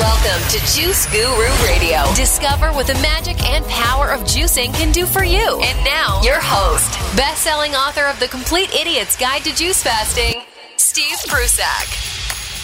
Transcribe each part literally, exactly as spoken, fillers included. Welcome to Juice Guru Radio. Discover what the magic and power of juicing can do for you. And now, your host, best-selling author of The Complete Idiot's Guide to Juice Fasting, Steve Prussack.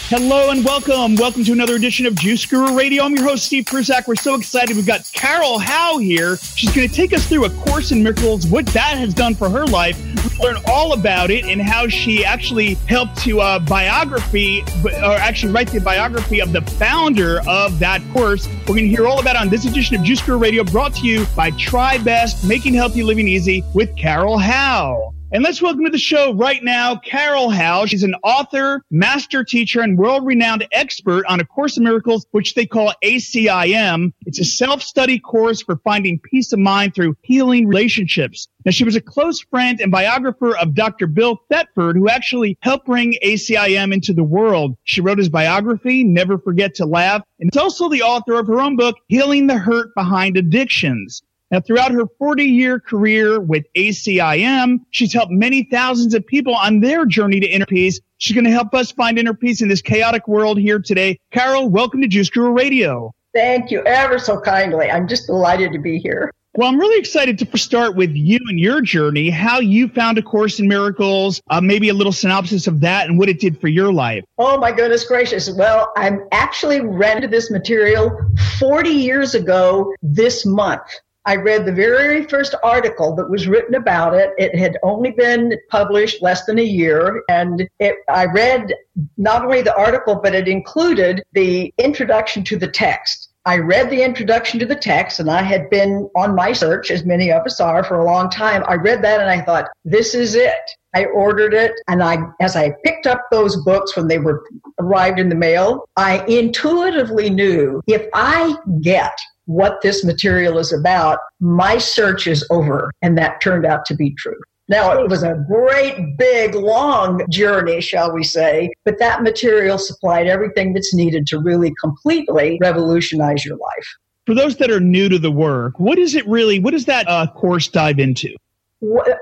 Hello and welcome. Welcome to another edition of Juice Guru Radio. I'm your host, Steve Prussack. We're so excited. We've got Carol Howe here. She's going to take us through A Course in Miracles, what that has done for her life. We'll learn all about it and how she actually helped to uh, biography, or actually write the biography of the founder of that course. We're going to hear all about it on this edition of Juice Guru Radio, brought to you by Try Best, Making Healthy Living Easy with Carol Howe. And let's welcome to the show right now, Carol Howe. She's an author, master teacher, and world-renowned expert on A Course in Miracles, which they call A C I M. It's a self-study course for finding peace of mind through healing relationships. Now, she was a close friend and biographer of Doctor Bill Thetford, who actually helped bring A C I M into the world. She wrote his biography, Never Forget to Laugh, and is also the author of her own book, Healing the Hurt Behind Addictions. Now, throughout her forty-year career with A C I M, she's helped many thousands of people on their journey to inner peace. She's going to help us find inner peace in this chaotic world here today. Carol, welcome to Juice Guru Radio. Thank you ever so kindly. I'm just delighted to be here. Well, I'm really excited to start with you and your journey, how you found A Course in Miracles, uh, maybe a little synopsis of that and what it did for your life. Oh, my goodness gracious. Well, I actually read this material forty years ago this month. I read the very first article that was written about it. It had only been published less than a year. And it, I read not only the article, but it included the introduction to the text. I read the introduction to the text, and I had been on my search, as many of us are, for a long time. I read that, and I thought, this is it. I ordered it, and I, as I picked up those books when they were arrived in the mail, I intuitively knew if I get what this material is about, my search is over. And that turned out to be true. Now, it was a great, big, long journey, shall we say, but that material supplied everything that's needed to really completely revolutionize your life. For those that are new to the work, what is it really, what does that uh, course dive into?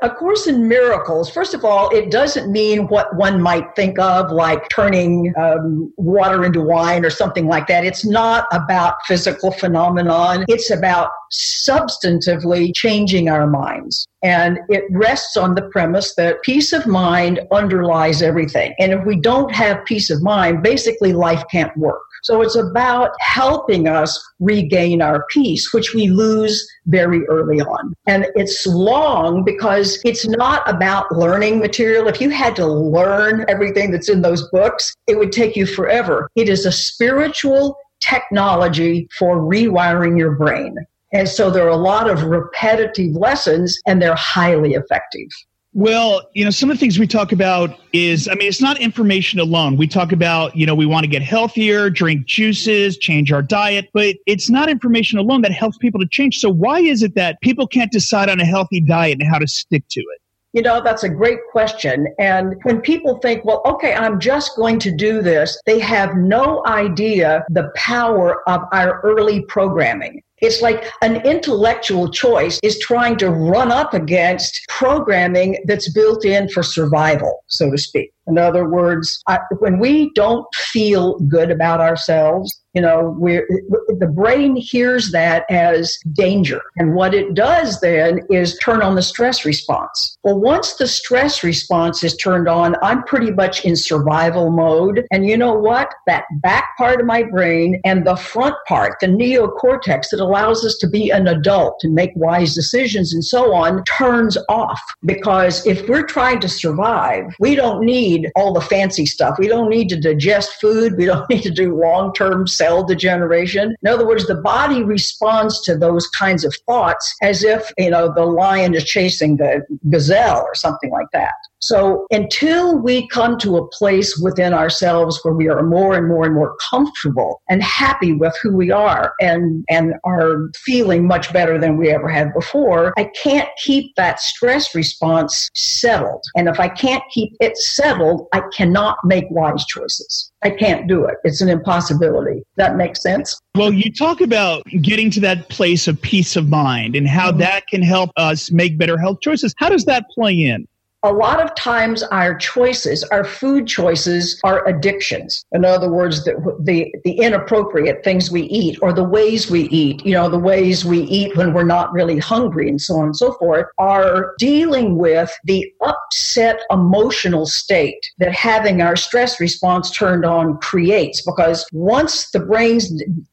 A Course in Miracles, first of all, it doesn't mean what one might think of, like turning um, water into wine or something like that. It's not about physical phenomenon. It's about substantively changing our minds. And it rests on the premise that peace of mind underlies everything. And if we don't have peace of mind, basically life can't work. So it's about helping us regain our peace, which we lose very early on. And it's long because it's not about learning material. If you had to learn everything that's in those books, it would take you forever. It is a spiritual technology for rewiring your brain. And so there are a lot of repetitive lessons, and they're highly effective. Well, you know, some of the things we talk about is, I mean, it's not information alone. We talk about, you know, we want to get healthier, drink juices, change our diet, but it's not information alone that helps people to change. So why is it that people can't decide on a healthy diet and how to stick to it? You know, that's a great question. And when people think, well, okay, I'm just going to do this, they have no idea the power of our early programming. It's like an intellectual choice is trying to run up against programming that's built in for survival, so to speak. In other words, I, when we don't feel good about ourselves, you know, we're, the brain hears that as danger. And what it does then is turn on the stress response. Well, once the stress response is turned on, I'm pretty much in survival mode. And you know what? That back part of my brain and the front part, the neocortex that allows us to be an adult and make wise decisions and so on, turns off. Because if we're trying to survive, we don't need all the fancy stuff. We don't need to digest food. We don't need to do long-term cell degeneration. In other words, the body responds to those kinds of thoughts as if, you know, the lion is chasing the gazelle or something like that. So until we come to a place within ourselves where we are more and more and more comfortable and happy with who we are and, and are feeling much better than we ever had before, I can't keep that stress response settled. And if I can't keep it settled, I cannot make wise choices. I can't do it. It's an impossibility. That makes sense? Well, you talk about getting to that place of peace of mind and how that can help us make better health choices. How does that play in? A lot of times our choices, our food choices, are addictions. In other words, the, the the inappropriate things we eat or the ways we eat, you know, the ways we eat when we're not really hungry and so on and so forth, are dealing with the upset emotional state that having our stress response turned on creates. Because once the brain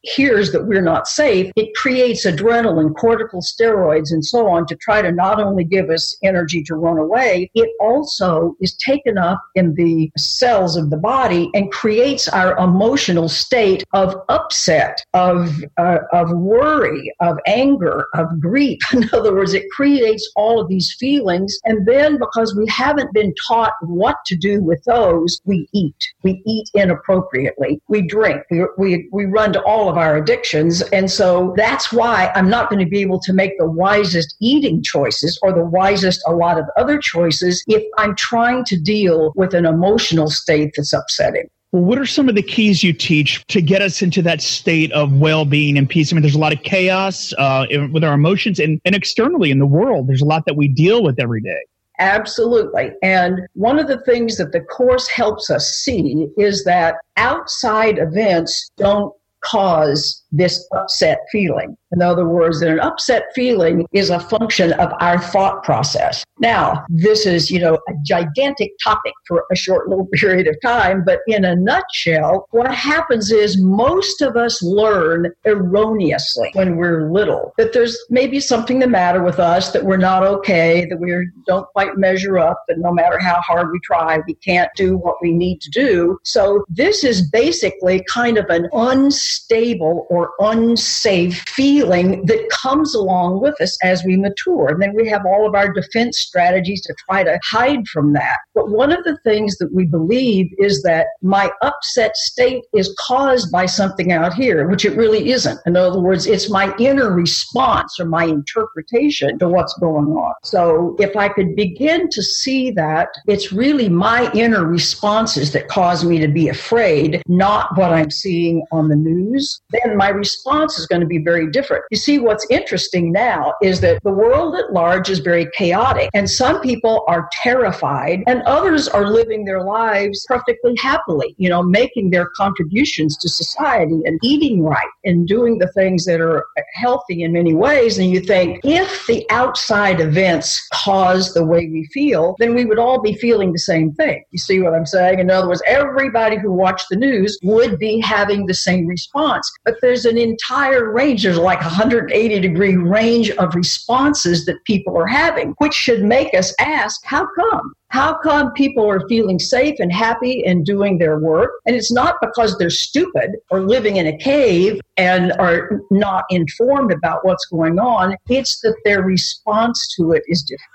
hears that we're not safe, it creates adrenaline, cortical steroids, and so on to try to not only give us energy to run away, it also is taken up in the cells of the body and creates our emotional state of upset, of uh, of worry, of anger, of grief. In other words, it creates all of these feelings. And then because we haven't been taught what to do with those, we eat. We eat inappropriately. We drink. We, we, we run to all of our addictions. And so that's why I'm not going to be able to make the wisest eating choices or the wisest a lot of other choices if I'm trying to deal with an emotional state that's upsetting. Well, what are some of the keys you teach to get us into that state of well-being and peace? I mean, there's a lot of chaos uh, with our emotions and, and externally in the world. There's a lot that we deal with every day. Absolutely. And one of the things that the Course helps us see is that outside events don't cause this upset feeling. In other words, that an upset feeling is a function of our thought process. Now, this is, you know, a gigantic topic for a short little period of time, but in a nutshell, what happens is most of us learn erroneously when we're little that there's maybe something the matter with us, that we're not okay, that we don't quite measure up, that no matter how hard we try, we can't do what we need to do. So this is basically kind of an unstable or unsafe feeling that comes along with us as we mature. And then we have all of our defense strategies to try to hide from that. But one of the things that we believe is that my upset state is caused by something out here, which it really isn't. In other words, it's my inner response or my interpretation to what's going on. So if I could begin to see that it's really my inner responses that cause me to be afraid, not what I'm seeing on the news, then my response is going to be very different. You see, what's interesting now is that the world at large is very chaotic, and some people are terrified, and others are living their lives perfectly happily, you know, making their contributions to society and eating right and doing the things that are healthy in many ways. And you think, if the outside events cause the way we feel, then we would all be feeling the same thing. You see what I'm saying? In other words, everybody who watched the news would be having the same response. But there's an entire range, there's like a one hundred eighty degree range of responses that people are having, which should make us ask, how come? How come people are feeling safe and happy and doing their work? And it's not because they're stupid or living in a cave and are not informed about what's going on. It's that their response to it is different.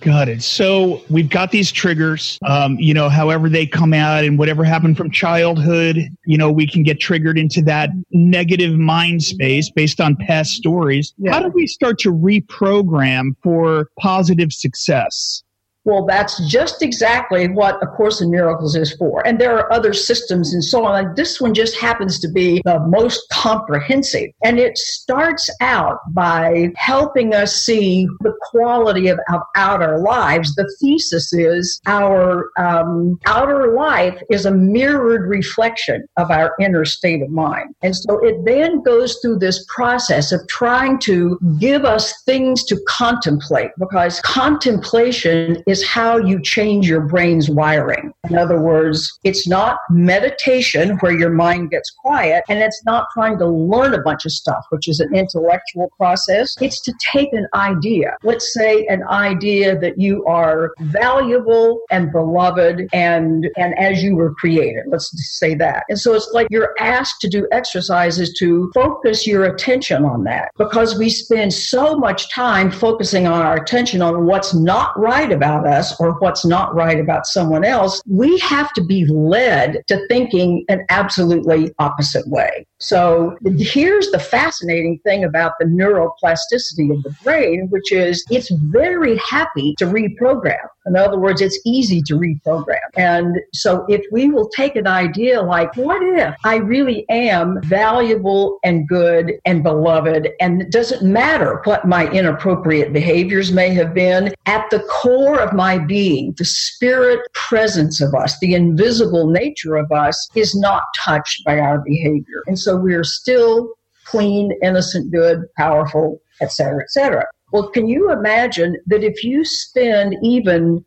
Got it. So we've got these triggers, um, you know, however they come out and whatever happened from childhood, you know, we can get triggered into that negative mind space based on past stories. Yeah. How do we start to reprogram for positive success? Well, that's just exactly what A Course in Miracles is for. And there are other systems and so on. This one just happens to be the most comprehensive. And it starts out by helping us see the quality of our outer lives. The thesis is our um, outer life is a mirrored reflection of our inner state of mind. And so it then goes through this process of trying to give us things to contemplate, because contemplation is is how you change your brain's wiring. In other words, it's not meditation where your mind gets quiet, and it's not trying to learn a bunch of stuff, which is an intellectual process. It's to take an idea. Let's say an idea that you are valuable and beloved and, and as you were created. Let's say that. And so it's like you're asked to do exercises to focus your attention on that, because we spend so much time focusing on our attention on what's not right about us or what's not right about someone else. We have to be led to thinking an absolutely opposite way. So here's the fascinating thing about the neuroplasticity of the brain, which is it's very happy to reprogram. In other words, it's easy to reprogram. And so if we will take an idea like, what if I really am valuable and good and beloved, and it doesn't matter what my inappropriate behaviors may have been, at the core of my being, the spirit presence of us, the invisible nature of us is not touched by our behavior. And so we are still clean, innocent, good, powerful, et cetera, et cetera. Well, can you imagine that if you spend even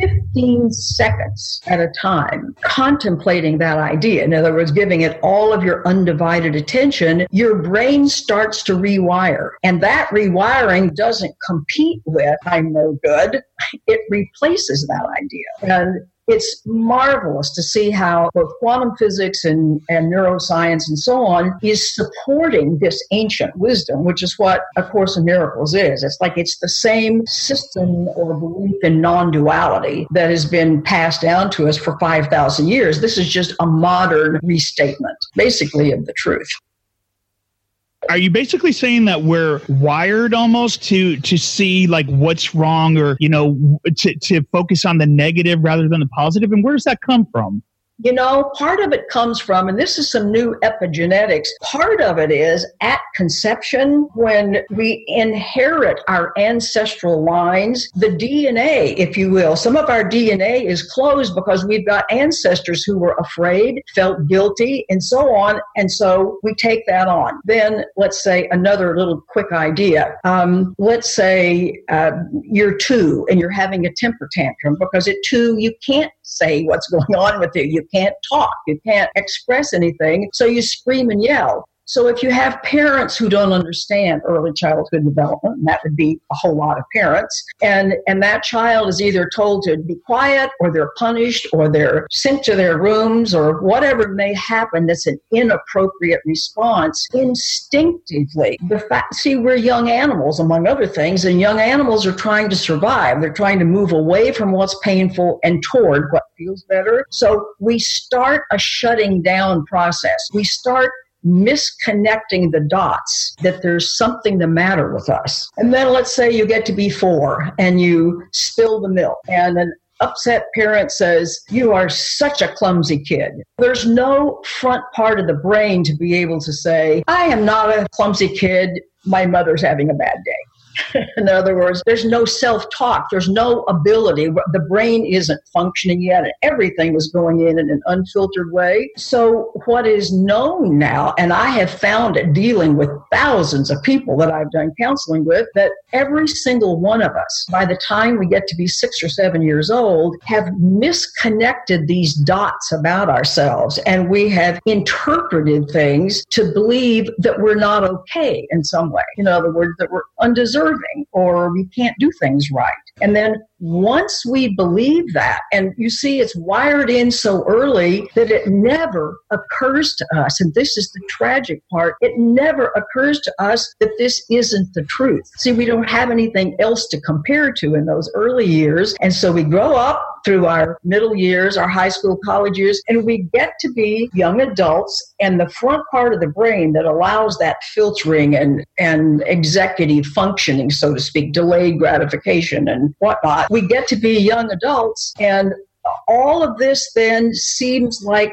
fifteen seconds at a time contemplating that idea, in other words, giving it all of your undivided attention, your brain starts to rewire. And that rewiring doesn't compete with, I'm no good. It replaces that idea. And it's marvelous to see how both quantum physics and, and neuroscience and so on is supporting this ancient wisdom, which is what A Course in Miracles is. It's like it's the same system or belief in non-duality that has been passed down to us for five thousand years. This is just a modern restatement, basically, of the truth. Are you basically saying that we're wired almost to to see like what's wrong, or, you know, to, to focus on the negative rather than the positive? And where does that come from? You know, part of it comes from, and this is some new epigenetics, part of it is at conception, when we inherit our ancestral lines, the D N A, if you will. Some of our D N A is closed because we've got ancestors who were afraid, felt guilty, and so on. And so we take that on. Then let's say another little quick idea. Um, let's say uh, you're two and you're having a temper tantrum because at two, you can't say what's going on with you. You can't talk. You can't express anything. So you scream and yell. So if you have parents who don't understand early childhood development, and that would be a whole lot of parents, and, and that child is either told to be quiet, or they're punished, or they're sent to their rooms, or whatever may happen that's an inappropriate response, instinctively. The fact, see, we're young animals, among other things, and young animals are trying to survive. They're trying to move away from what's painful and toward what feels better. So we start a shutting down process. We start misconnecting the dots that there's something the matter with us. And then let's say you get to be four and you spill the milk, and an upset parent says, you are such a clumsy kid. There's no front part of the brain to be able to say, I am not a clumsy kid. My mother's having a bad day. In other words, there's no self-talk. There's no ability. The brain isn't functioning yet. Everything was going in in an unfiltered way. So what is known now, and I have found it dealing with thousands of people that I've done counseling with, that every single one of us, by the time we get to be six or seven years old, have misconnected these dots about ourselves. And we have interpreted things to believe that we're not okay in some way. In other words, that we're undeserving, or we can't do things right. And then once we believe that, and you see it's wired in so early that it never occurs to us, and this is the tragic part, it never occurs to us that this isn't the truth. See, we don't have anything else to compare to in those early years, and so we grow up through our middle years, our high school, college years, and we get to be young adults, and the front part of the brain that allows that filtering and, and executive functioning, so to speak, delayed gratification and whatnot, we get to be young adults, and all of this then seems like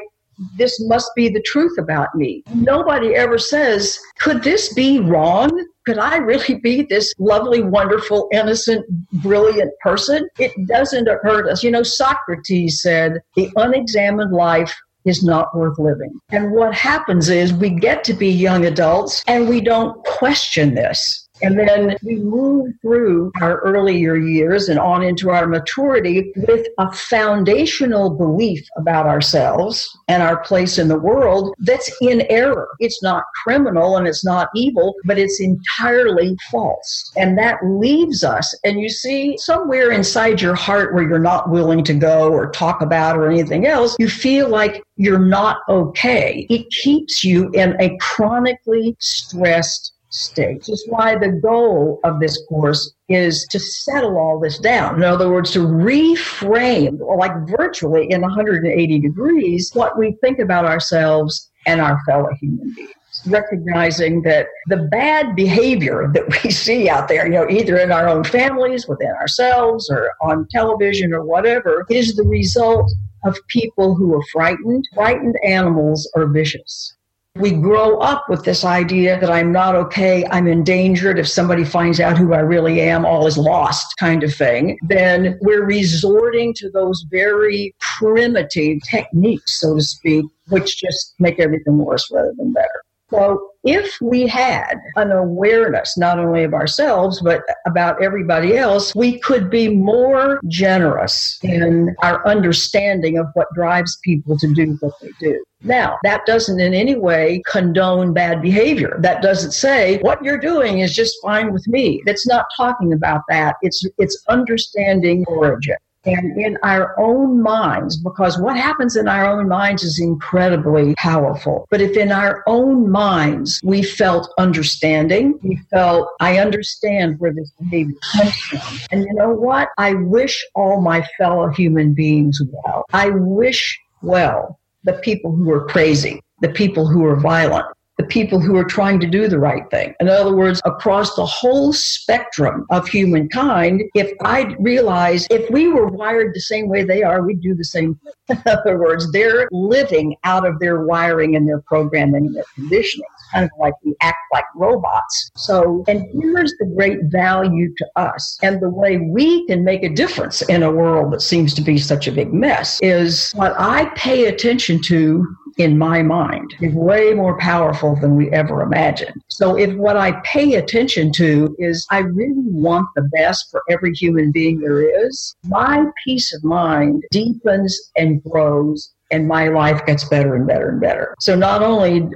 this must be the truth about me. Nobody ever says, could this be wrong? Could I really be this lovely, wonderful, innocent, brilliant person? It doesn't occur to us. You know, Socrates said, the unexamined life is not worth living. And what happens is we get to be young adults and we don't question this. And then we move through our earlier years and on into our maturity with a foundational belief about ourselves and our place in the world that's in error. It's not criminal and it's not evil, but it's entirely false. And that leaves us. And you see, somewhere inside your heart where you're not willing to go or talk about or anything else, you feel like you're not okay. It keeps you in a chronically stressed state, which is why the goal of this course is to settle all this down. In other words, to reframe, or like virtually in one hundred eighty degrees, what we think about ourselves and our fellow human beings. recognizing that the bad behavior that we see out there, you know, either in our own families, within ourselves, or on television or whatever, is the result of people who are frightened. Frightened animals are vicious. We grow up with this idea that I'm not okay, I'm endangered, if somebody finds out who I really am, all is lost kind of thing. Then we're resorting to those very primitive techniques, so to speak, which just make everything worse rather than better. So if we had an awareness, not only of ourselves, but about everybody else, we could be more generous in our understanding of what drives people to do what they do. Now, that doesn't in any way condone bad behavior. That doesn't say what you're doing is just fine with me. That's not talking about that. It's it's understanding origin. And in our own minds, because what happens in our own minds is incredibly powerful. But if in our own minds we felt understanding, we felt, I understand where this behavior comes from. And you know what? I wish all my fellow human beings well. I wish well the people who are crazy, the people who are violent, the people who are trying to do the right thing. In other words, across the whole spectrum of humankind, if I realize if we were wired the same way they are, we'd do the same thing. In other words, they're living out of their wiring and their programming and their conditioning. It's kind of like we act like robots. So, and here's the great value to us and the way we can make a difference in a world that seems to be such a big mess is what I pay attention to in my mind is way more powerful than we ever imagined. So if what I pay attention to is I really want the best for every human being there is, my peace of mind deepens and grows, and my life gets better and better and better. So not only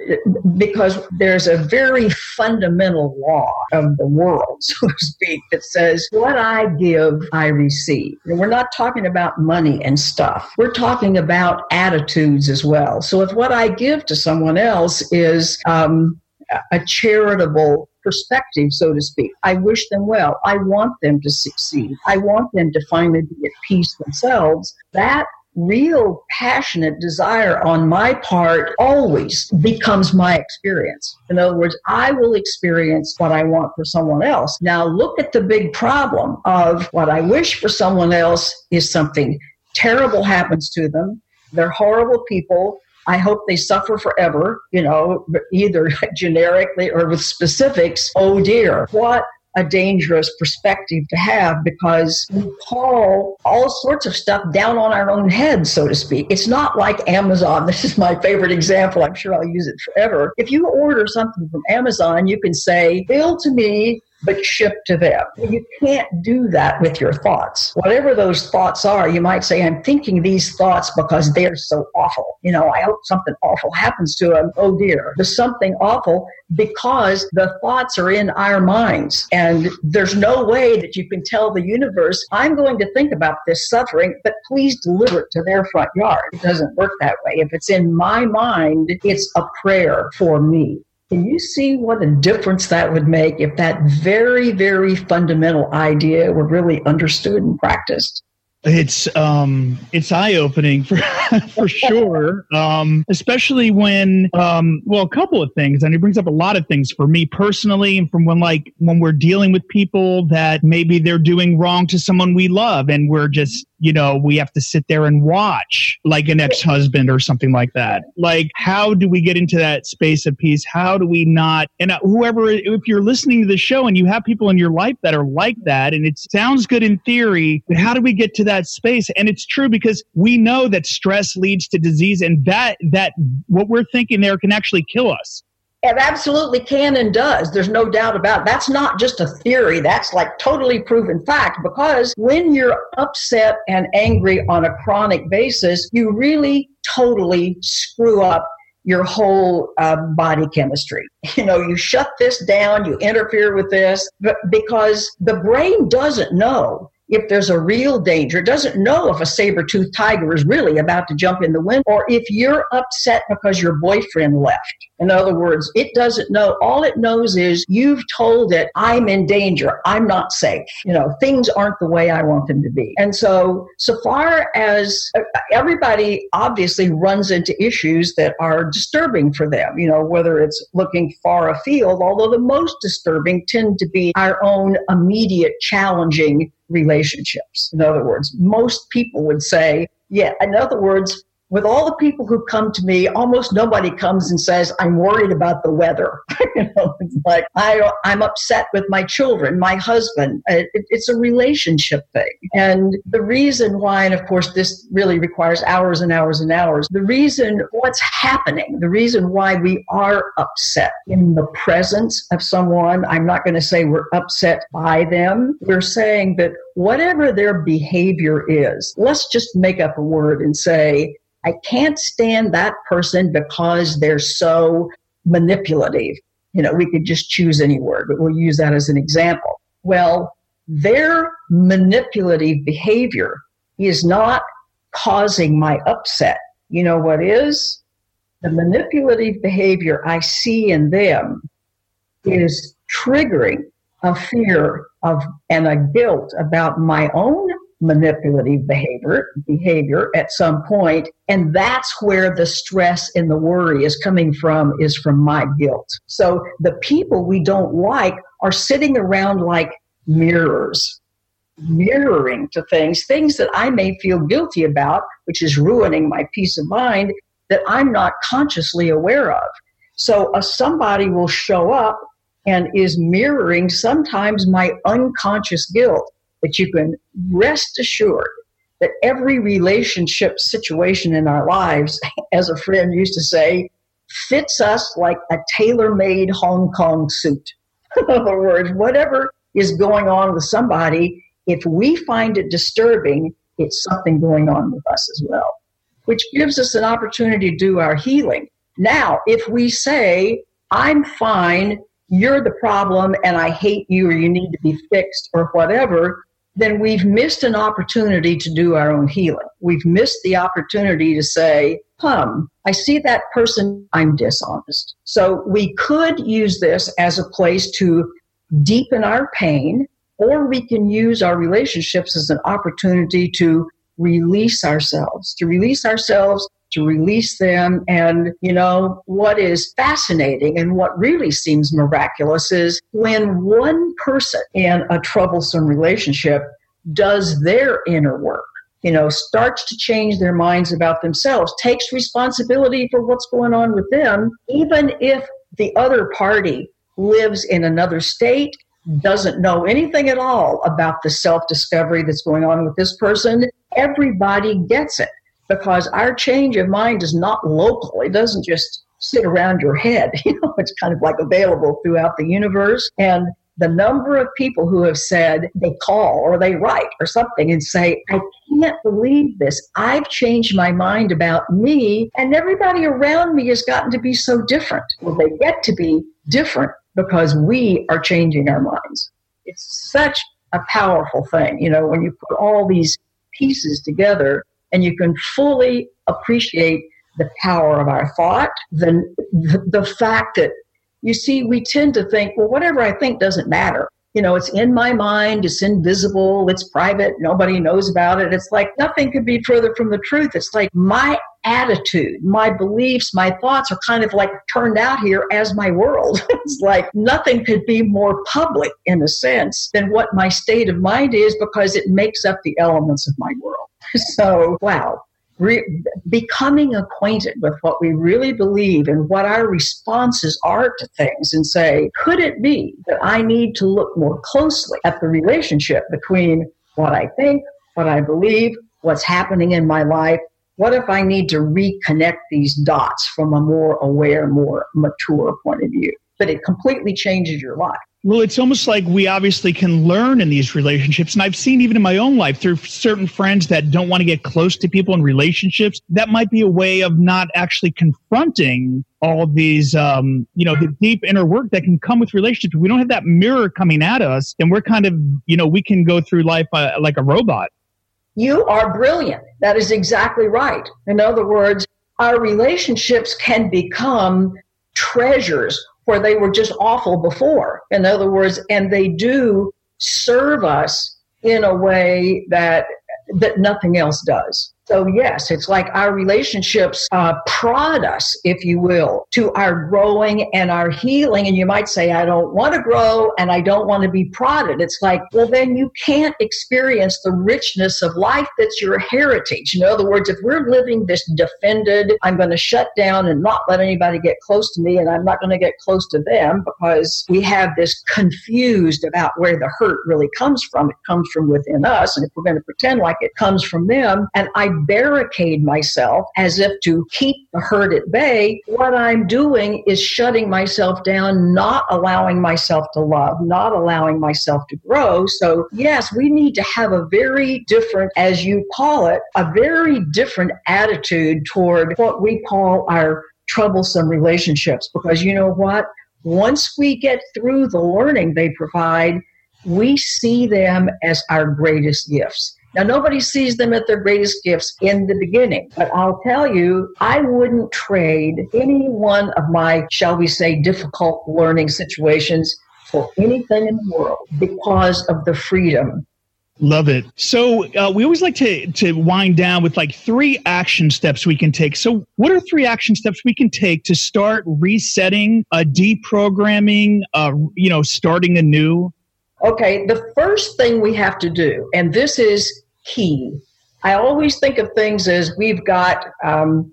because there's a very fundamental law of the world, so to speak, that says what I give, I receive. And we're not talking about money and stuff. We're talking about attitudes as well. So if what I give to someone else is um, a charitable perspective, so to speak. I wish them well. I want them to succeed. I want them to finally be at peace themselves. That real passionate desire on my part always becomes my experience. In other words, I will experience what I want for someone else. Now look at the big problem of what I wish for someone else is something terrible happens to them. They're horrible people. I hope they suffer forever, you know, either generically or with specifics. Oh dear, what a dangerous perspective to have, because we call all sorts of stuff down on our own heads, so to speak. It's not like Amazon. This is my favorite example. I'm sure I'll use it forever. If you order something from Amazon, you can say, bill to me, but ship to them. You can't do that with your thoughts. Whatever those thoughts are, you might say, I'm thinking these thoughts because they're so awful. You know, I hope something awful happens to them. Oh dear, there's something awful because the thoughts are in our minds. And there's no way that you can tell the universe, I'm going to think about this suffering, but please deliver it to their front yard. It doesn't work that way. If it's in my mind, it's a prayer for me. Can you see what a difference that would make if that very, very fundamental idea were really understood and practiced? It's um, it's eye-opening for for sure, um, especially when, um, well, a couple of things, and it brings up a lot of things for me personally, and from when, like, when we're dealing with people that maybe they're doing wrong to someone we love, and we're just, you know, we have to sit there and watch, like an ex-husband or something like that. Like, how do we get into that space of peace? How do we not, and whoever, if you're listening to the show and you have people in your life that are like that, and it sounds good in theory, but how do we get to that space? And it's true, because we know that stress leads to disease, and that, that what we're thinking there can actually kill us. It absolutely can and does. There's no doubt about it. That's not just a theory. That's like totally proven fact, because when you're upset and angry on a chronic basis, you really totally screw up your whole uh, body chemistry. You know, you shut this down, you interfere with this, but because the brain doesn't know if there's a real danger, doesn't know if a saber-toothed tiger is really about to jump in the window, or if you're upset because your boyfriend left. In other words, it doesn't know. All it knows is you've told it, I'm in danger. I'm not safe. You know, things aren't the way I want them to be. And so, so far as everybody obviously runs into issues that are disturbing for them, you know, whether it's looking far afield, although the most disturbing tend to be our own immediate challenging relationships. In other words, most people would say, yeah, in other words, with all the people who come to me, almost nobody comes and says, I'm worried about the weather. You know, it's like, I, I'm upset with my children, my husband. It, it, it's a relationship thing. And the reason why, and of course, this really requires hours and hours and hours, the reason what's happening, the reason why we are upset in the presence of someone, I'm not going to say we're upset by them. We're saying that whatever their behavior is, let's just make up a word and say, I can't stand that person because they're so manipulative. You know, we could just choose any word, but we'll use that as an example. Well, their manipulative behavior is not causing my upset. You know what is? The manipulative behavior I see in them is triggering a fear of and a guilt about my own manipulative behavior behavior at some point, and that's where the stress and the worry is coming from, is from my guilt. So the people we don't like are sitting around like mirrors, mirroring to things, things that I may feel guilty about, which is ruining my peace of mind, that I'm not consciously aware of. So a somebody will show up and is mirroring sometimes my unconscious guilt. But you can rest assured that every relationship situation in our lives, as a friend used to say, fits us like a tailor-made Hong Kong suit. In other words, whatever is going on with somebody, if we find it disturbing, it's something going on with us as well, which gives us an opportunity to do our healing. Now, if we say, I'm fine, you're the problem, and I hate you, or you need to be fixed, or whatever, then we've missed an opportunity to do our own healing. We've missed the opportunity to say, hum, I see that person, I'm dishonest. So we could use this as a place to deepen our pain, or we can use our relationships as an opportunity to release ourselves, to release ourselves, to release them. And, you know, what is fascinating and what really seems miraculous is when one person in a troublesome relationship does their inner work, you know, starts to change their minds about themselves, takes responsibility for what's going on with them, even if the other party lives in another state, doesn't know anything at all about the self-discovery that's going on with this person, everybody gets it. Because our change of mind is not local. It doesn't just sit around your head. You know, it's kind of like available throughout the universe. And the number of people who have said they call or they write or something and say, I can't believe this. I've changed my mind about me, and everybody around me has gotten to be so different. Well, they get to be different because we are changing our minds. It's such a powerful thing, you know, when you put all these pieces together, and you can fully appreciate the power of our thought, the, the fact that, you see, we tend to think, well, whatever I think doesn't matter. You know, it's in my mind, it's invisible, it's private, nobody knows about it. It's like nothing could be further from the truth. It's like my attitude, my beliefs, my thoughts are kind of like turned out here as my world. It's like nothing could be more public in a sense than what my state of mind is, because it makes up the elements of my world. So, wow, Re- becoming acquainted with what we really believe and what our responses are to things, and say, could it be that I need to look more closely at the relationship between what I think, what I believe, what's happening in my life? What if I need to reconnect these dots from a more aware, more mature point of view? But it completely changes your life. Well, it's almost like we obviously can learn in these relationships. And I've seen even in my own life through certain friends that don't want to get close to people in relationships. That might be a way of not actually confronting all of these, um, you know, the deep inner work that can come with relationships. If we don't have that mirror coming at us, and we're kind of, you know, we can go through life uh, like a robot. You are brilliant. That is exactly right. In other words, our relationships can become treasures where they were just awful before. In other words, and they do serve us in a way that that nothing else does. So yes, it's like our relationships uh, prod us, if you will, to our growing and our healing. And you might say, I don't want to grow and I don't want to be prodded. It's like, well, then you can't experience the richness of life that's your heritage. In other words, if we're living this defended, I'm going to shut down and not let anybody get close to me and I'm not going to get close to them because we have this confused about where the hurt really comes from. It comes from within us. And if we're going to pretend like it comes from them, and I barricade myself as if to keep the hurt at bay, what I'm doing is shutting myself down, not allowing myself to love, not allowing myself to grow. So yes, we need to have a very different, as you call it, a very different attitude toward what we call our troublesome relationships. Because you know what? Once we get through the learning they provide, we see them as our greatest gifts. Now, nobody sees them at their greatest gifts in the beginning, but I'll tell you, I wouldn't trade any one of my, shall we say, difficult learning situations for anything in the world because of the freedom. Love it. So uh, we always like to, to wind down with like three action steps we can take. So what are three action steps we can take to start resetting, uh, deprogramming, uh, you know, starting anew? Okay, the first thing we have to do, and this is key. I always think of things as we've got, um,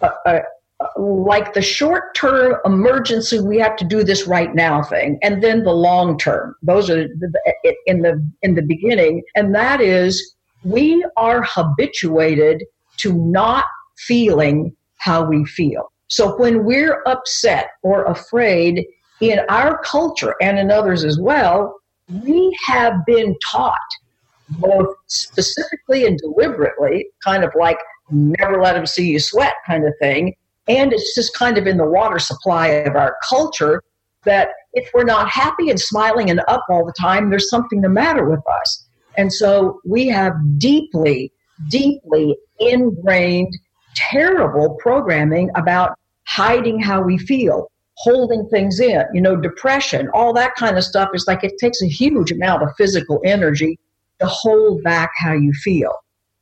a, a, a, like the short-term emergency, we have to do this right now thing, and then the long-term. Those are the, in the in the beginning, and that is we are habituated to not feeling how we feel. So when we're upset or afraid in our culture and in others as well, we have been taught, both specifically and deliberately, kind of like never let them see you sweat kind of thing. And it's just kind of in the water supply of our culture that if we're not happy and smiling and up all the time, there's something the matter with us. And so we have deeply, deeply ingrained, terrible programming about hiding how we feel, holding things in, you know, depression, all that kind of stuff. Is like it takes a huge amount of physical energy to hold back how you feel.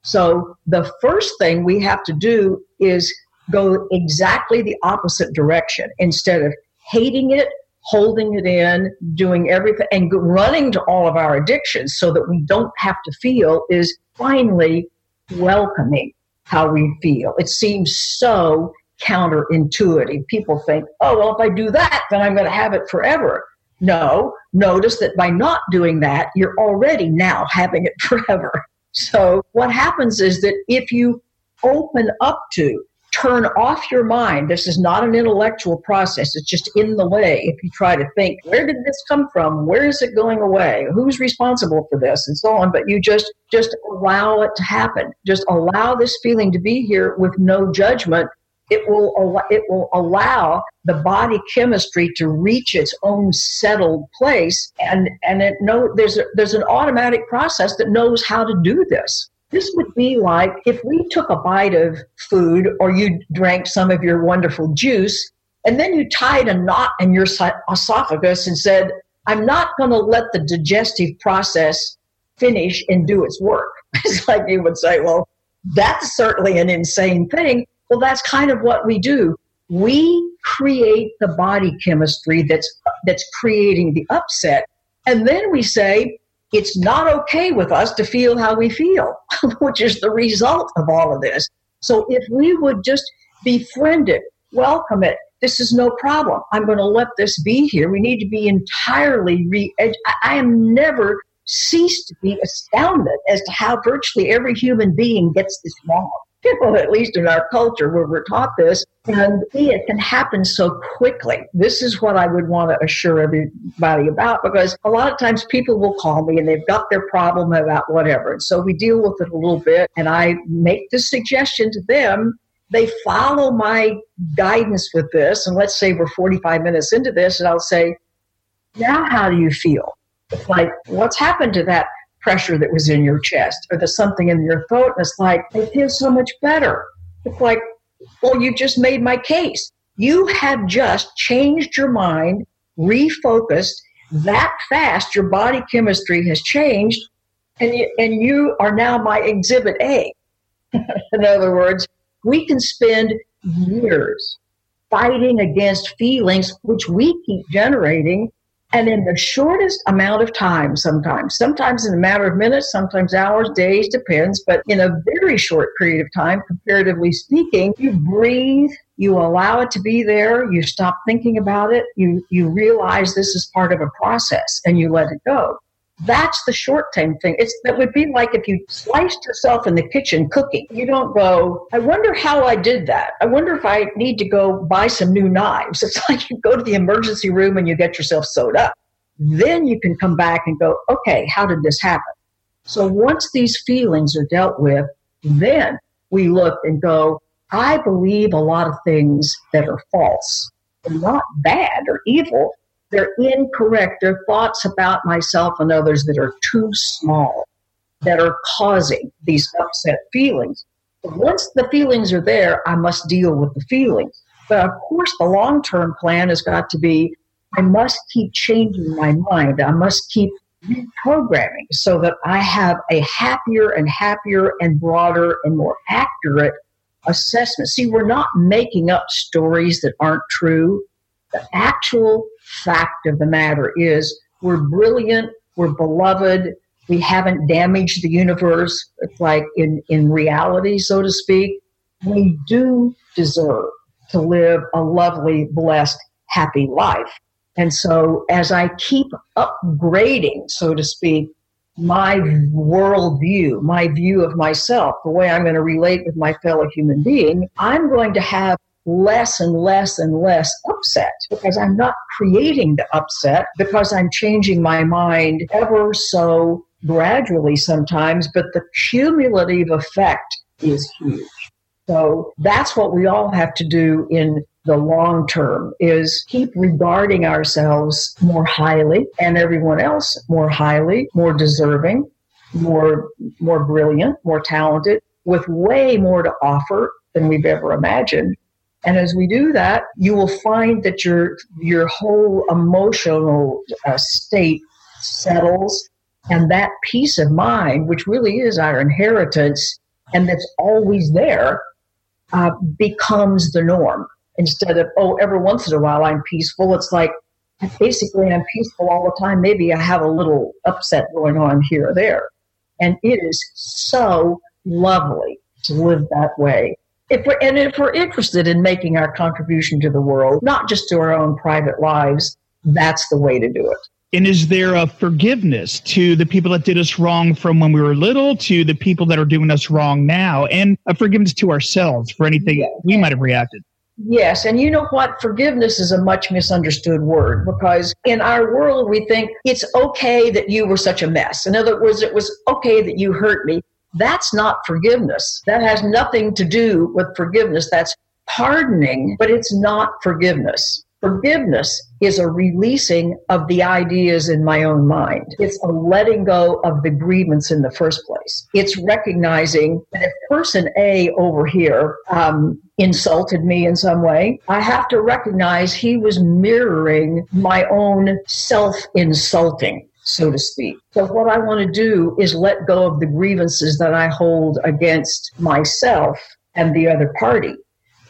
So the first thing we have to do is go exactly the opposite direction. Instead of hating it, holding it in, doing everything, and running to all of our addictions so that we don't have to feel, is finally welcoming how we feel. It seems so counterintuitive. People think, oh, well, if I do that, then I'm going to have it forever. No, notice that by not doing that, you're already now having it forever. So what happens is that if you open up to, turn off your mind, this is not an intellectual process, it's just in the way. If you try to think, where did this come from? Where is it going away? Who's responsible for this? And so on. But you just, just allow it to happen. Just allow this feeling to be here with no judgment. It will, it will allow the body chemistry to reach its own settled place. And, and it know, there's, a, there's an automatic process that knows how to do this. This would be like if we took a bite of food or you drank some of your wonderful juice, and then you tied a knot in your esophagus and said, I'm not going to let the digestive process finish and do its work. It's like you would say, well, that's certainly an insane thing. Well, that's kind of what we do. We create the body chemistry that's that's creating the upset. And then we say, it's not okay with us to feel how we feel, which is the result of all of this. So if we would just befriend it, welcome it, this is no problem. I'm going to let this be here. We need to be entirely re-educated. I am never ceased to be astounded as to how virtually every human being gets this wrong. Well, at least in our culture where we're taught this, And see, it can happen so quickly. This is what I would want to assure everybody about, because a lot of times people will call me and they've got their problem about whatever. And so we deal with it a little bit, and I make the suggestion to them. They follow my guidance with this. And let's say we're forty-five minutes into this, and I'll say, now how do you feel? It's like, what's happened to that pressure that was in your chest, or the something in your throat? And it's like, I feel so much better. It's like, well, you just made my case. You have just changed your mind, refocused that fast. Your body chemistry has changed, and you, and you are now my exhibit A. In other words, we can spend years fighting against feelings which we keep generating, and in the shortest amount of time sometimes, sometimes in a matter of minutes, sometimes hours, days, depends, but in a very short period of time, comparatively speaking, you breathe, you allow it to be there, you stop thinking about it, you, you realize this is part of a process, and you let it go. That's the short-term thing. It's, that would be like if you sliced yourself in the kitchen cooking. You don't go, I wonder how I did that. I wonder if I need to go buy some new knives. It's like you go to the emergency room and you get yourself sewed up. Then you can come back and go, okay, how did this happen? So once these feelings are dealt with, then we look and go, I believe a lot of things that are false. They're not bad or evil. They're incorrect. They're thoughts about myself and others that are too small, that are causing these upset feelings. But once the feelings are there, I must deal with the feelings. But of course, the long-term plan has got to be, I must keep changing my mind. I must keep reprogramming so that I have a happier and happier and broader and more accurate assessment. See, we're not making up stories that aren't true. The actual fact of the matter is we're brilliant, we're beloved, we haven't damaged the universe. It's like in, in reality, so to speak, we do deserve to live a lovely, blessed, happy life. And so as I keep upgrading, so to speak, my worldview, my view of myself, the way I'm going to relate with my fellow human being, I'm going to have less and less and less upset, because I'm not creating the upset, because I'm changing my mind ever so gradually sometimes, but the cumulative effect is huge. So that's what we all have to do in the long term, is keep regarding ourselves more highly and everyone else more highly, more deserving, more, more brilliant, more talented, with way more to offer than we've ever imagined. And as we do that, you will find that your your whole emotional uh, state settles, and that peace of mind, which really is our inheritance, and that's always there, uh, becomes the norm. Instead of, oh, every once in a while I'm peaceful, it's like, basically I'm peaceful all the time. Maybe I have a little upset going on here or there. And it is so lovely to live that way. If we're, and if we're interested in making our contribution to the world, not just to our own private lives, that's the way to do it. And is there a forgiveness to the people that did us wrong from when we were little to the people that are doing us wrong now, and a forgiveness to ourselves for anything yes. we might have reacted? Yes. And you know what? Forgiveness is a much misunderstood word, because in our world, we think it's okay that you were such a mess. In other words, it was okay that you hurt me. That's not forgiveness. That has nothing to do with forgiveness. That's pardoning, but it's not forgiveness. Forgiveness is a releasing of the ideas in my own mind. It's a letting go of the grievance in the first place. It's recognizing that if person A over here um, insulted me in some way, I have to recognize he was mirroring my own self-insulting, so to speak. So what I want to do is let go of the grievances that I hold against myself and the other party,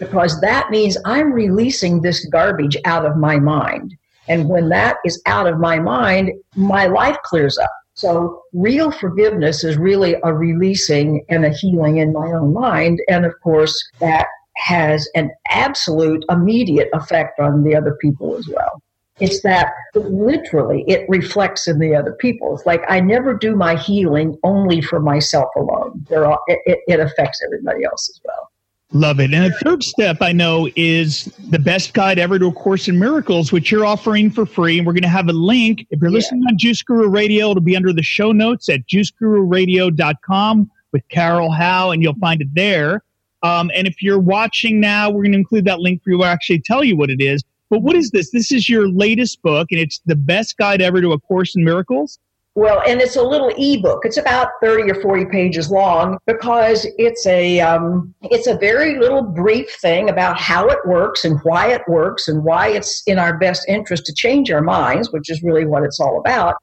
because that means I'm releasing this garbage out of my mind. And when that is out of my mind, my life clears up. So real forgiveness is really a releasing and a healing in my own mind. And of course, that has an absolute immediate effect on the other people as well. It's that literally it reflects in the other people. It's like I never do my healing only for myself alone. There are, it, it affects everybody else as well. Love it. And the third step I know is the best guide ever to A Course in Miracles, which you're offering for free. And we're going to have a link. If you're yeah. listening on Juice Guru Radio, it'll be under the show notes at juice guru radio dot com with Carol Howe, and you'll find it there. Um, and if you're watching now, we're going to include that link for you. We'll actually tell you what it is. But what is this? This is your latest book, and it's the best guide ever to A Course in Miracles. Well, and it's a little ebook. It's about thirty or forty pages long because it's a um, it's a very little brief thing about how it works and why it works and why it's in our best interest to change our minds, which is really what it's all about.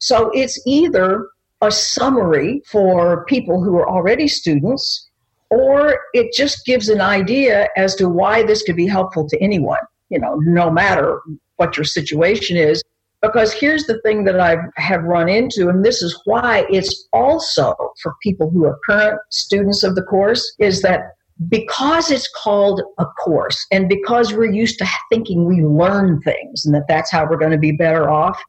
So it's either a summary for people who are already students, or it just gives an idea as to why this could be helpful to anyone, you know, no matter what your situation is. Because here's the thing that I have run into, and this is why it's also for people who are current students of the course, is that because it's called a course and because we're used to thinking we learn things and that that's how we're going to be better off,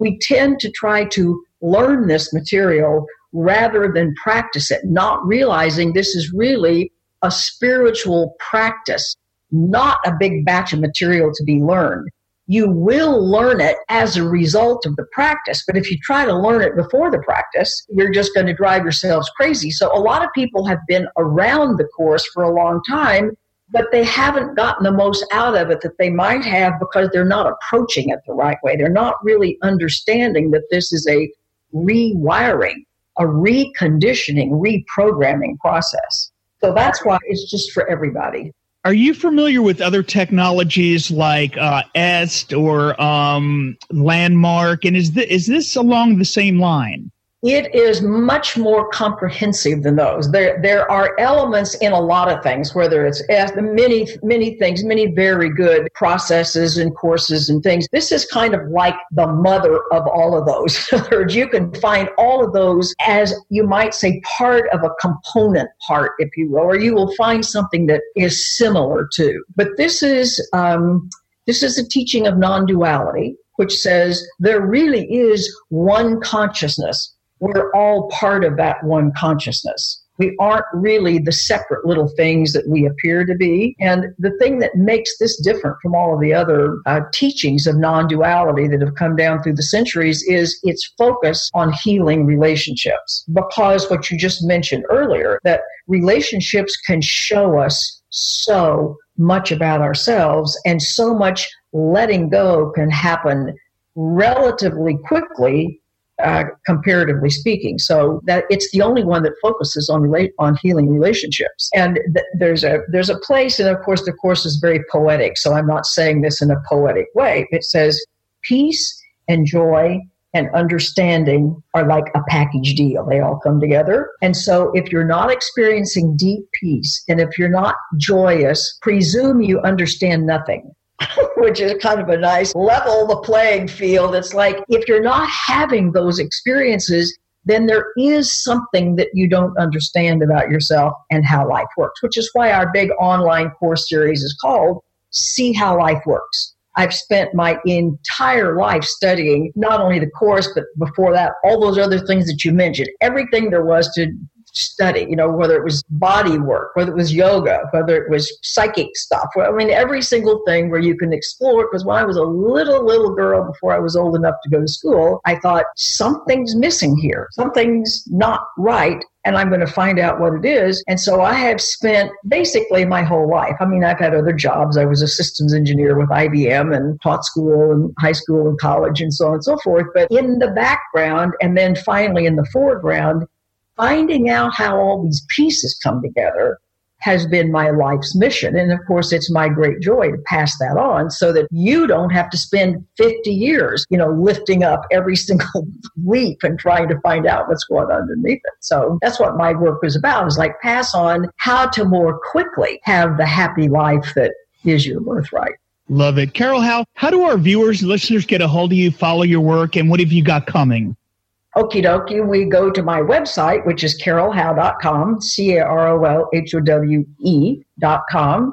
we tend to try to learn this material rather than practice it, not realizing this is really a spiritual practice, not a big batch of material to be learned. You will learn it as a result of the practice. But if you try to learn it before the practice, you're just going to drive yourselves crazy. So a lot of people have been around the course for a long time, but they haven't gotten the most out of it that they might have because they're not approaching it the right way. They're not really understanding that this is a rewiring, a reconditioning, reprogramming process. So that's why it's just for everybody. Are you familiar with other technologies like uh, E S T or um, Landmark? And is, th- is this along the same line? It is much more comprehensive than those. There there are elements in a lot of things, whether it's E S T, many, many things, many very good processes and courses and things. This is kind of like the mother of all of those. In other words, you can find all of those as, you might say, part of a component part, if you will, or you will find something that is similar to. But this is um, this is a teaching of non-duality, which says there really is one consciousness. We're all part of that one consciousness. We aren't really the separate little things that we appear to be. And the thing that makes this different from all of the other uh, teachings of non-duality that have come down through the centuries is its focus on healing relationships. Because what you just mentioned earlier, that relationships can show us so much about ourselves, and so much letting go can happen relatively quickly, Uh, comparatively speaking. So that it's the only one that focuses on relate on healing relationships. And th- there's a there's a place, and of course the course is very poetic, so I'm not saying this in a poetic way. It says peace and joy and understanding are like a package deal. They all come together. And so if you're not experiencing deep peace, and if you're not joyous, presume you understand nothing. Which is kind of a nice level the playing field. It's like, if you're not having those experiences, then there is something that you don't understand about yourself and how life works, which is why our big online course series is called See How Life Works. I've spent my entire life studying not only the course, but before that, all those other things that you mentioned, everything there was to study, you know, whether it was body work, whether it was yoga, whether it was psychic stuff. I mean, every single thing where you can explore it. Because when I was a little, little girl, before I was old enough to go to school, I thought something's missing here. Something's not right. And I'm going to find out what it is. And so I have spent basically my whole life. I mean, I've had other jobs. I was a systems engineer with I B M and taught school and high school and college and so on and so forth. But in the background, and then finally in the foreground, finding out how all these pieces come together has been my life's mission. And of course, it's my great joy to pass that on so that you don't have to spend fifty years, you know, lifting up every single leap and trying to find out what's going on underneath it. So that's what my work is about, is like pass on how to more quickly have the happy life that is your birthright. Love it. Carol Howe, how do our viewers and listeners get a hold of you, follow your work, and what have you got coming? Okie dokie, we go to my website, which is carol howe dot com, C A R O L H O W E dot com,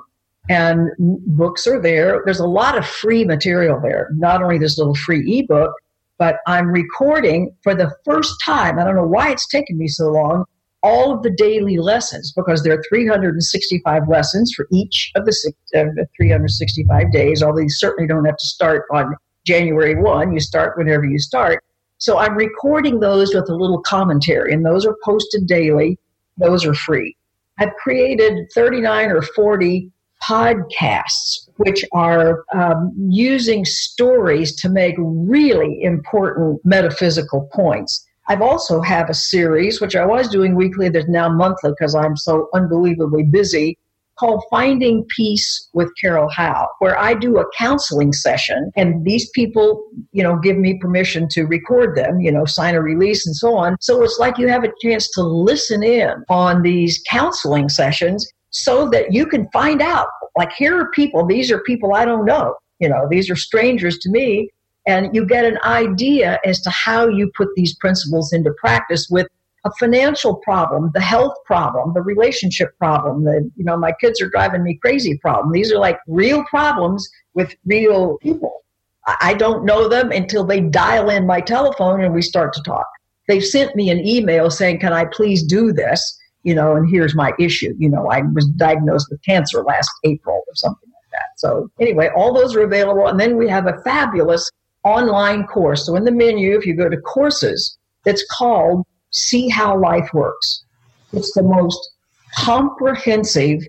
and books are there. There's a lot of free material there, not only this little free ebook, but I'm recording for the first time, I don't know why it's taken me so long, all of the daily lessons, because there are three hundred sixty-five lessons for each of the six, uh, three hundred sixty-five days, although you certainly don't have to start on January first. You start whenever you start. So I'm recording those with a little commentary, and those are posted daily. Those are free. I've created thirty-nine or forty podcasts, which are um, using stories to make really important metaphysical points. I've also have a series, which I was doing weekly, that's now monthly because I'm so unbelievably busy, called Finding Peace with Carol Howe, where I do a counseling session, and these people, you know, give me permission to record them, you know, sign a release and so on. So it's like you have a chance to listen in on these counseling sessions so that you can find out, like, here are people, these are people I don't know, you know, these are strangers to me, and you get an idea as to how you put these principles into practice with a financial problem, the health problem, the relationship problem, the, you know, my kids are driving me crazy problem. These are like real problems with real people. I don't know them until they dial in my telephone and we start to talk. They've sent me an email saying, can I please do this? You know, and here's my issue. You know, I was diagnosed with cancer last April or something like that. So anyway, all those are available. And then we have a fabulous online course. So in the menu, if you go to courses, it's called See How Life Works. It's the most comprehensive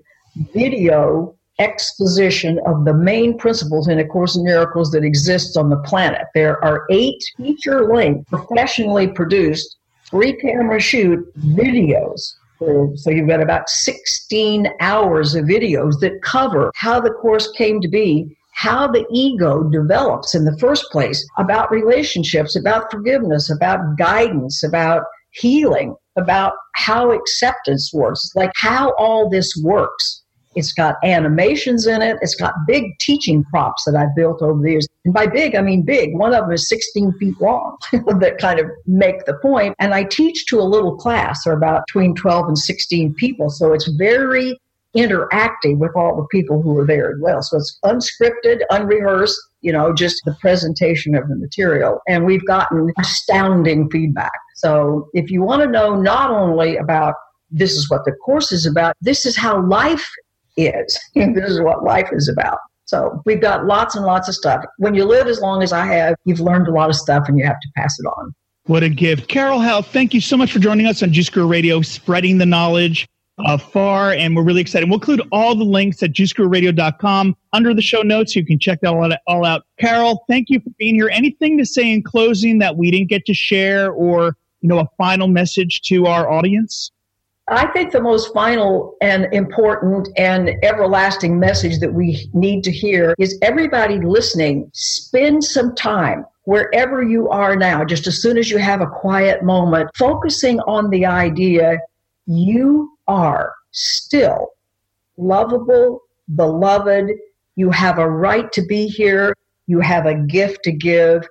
video exposition of the main principles in A Course in Miracles that exists on the planet. There are eight feature-length, professionally produced, three-camera shoot videos. So you've got about sixteen hours of videos that cover how the course came to be, how the ego develops in the first place, about relationships, about forgiveness, about guidance, about healing, about how acceptance works, like how all this works. It's got animations in it. It's got big teaching props that I've built over the years. And by big, I mean big. One of them is sixteen feet long that kind of make the point. And I teach to a little class, or about between twelve and sixteen people. So it's very interactive with all the people who are there as well. So it's unscripted, unrehearsed, you know, just the presentation of the material. And we've gotten astounding feedback. So if you want to know not only about this is what the course is about, this is how life is. This is what life is about. So we've got lots and lots of stuff. When you live as long as I have, you've learned a lot of stuff and you have to pass it on. What a gift. Carol Howe, thank you so much for joining us on Juice Guru Radio, spreading the knowledge uh, far, and we're really excited. We'll include all the links at juice guru radio dot com under the show notes. You can check that all out, all out. Carol, thank you for being here. Anything to say in closing that we didn't get to share, or, you know, a final message to our audience? I think the most final and important and everlasting message that we need to hear is, everybody listening, spend some time wherever you are now, just as soon as you have a quiet moment, focusing on the idea you are still lovable, beloved. You have a right to be here. You have a gift to give.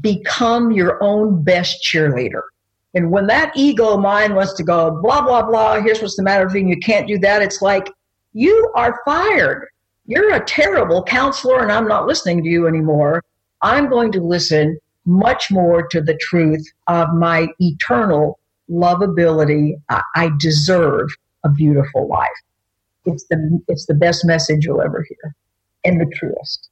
Become your own best cheerleader. And when that ego mind wants to go, blah, blah, blah, here's what's the matter with you, and you can't do that, it's like, you are fired. You're a terrible counselor, and I'm not listening to you anymore. I'm going to listen much more to the truth of my eternal lovability. I deserve a beautiful life. It's the, it's the best message you'll ever hear, and the truest.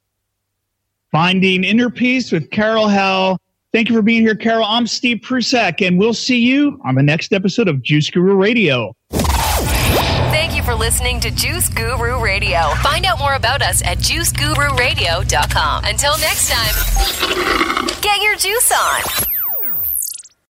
Finding Inner Peace with Carol Howe. Thank you for being here, Carol. I'm Steve Prussack, and we'll see you on the next episode of Juice Guru Radio. Thank you for listening to Juice Guru Radio. Find out more about us at juice guru radio dot com. Until next time, get your juice on.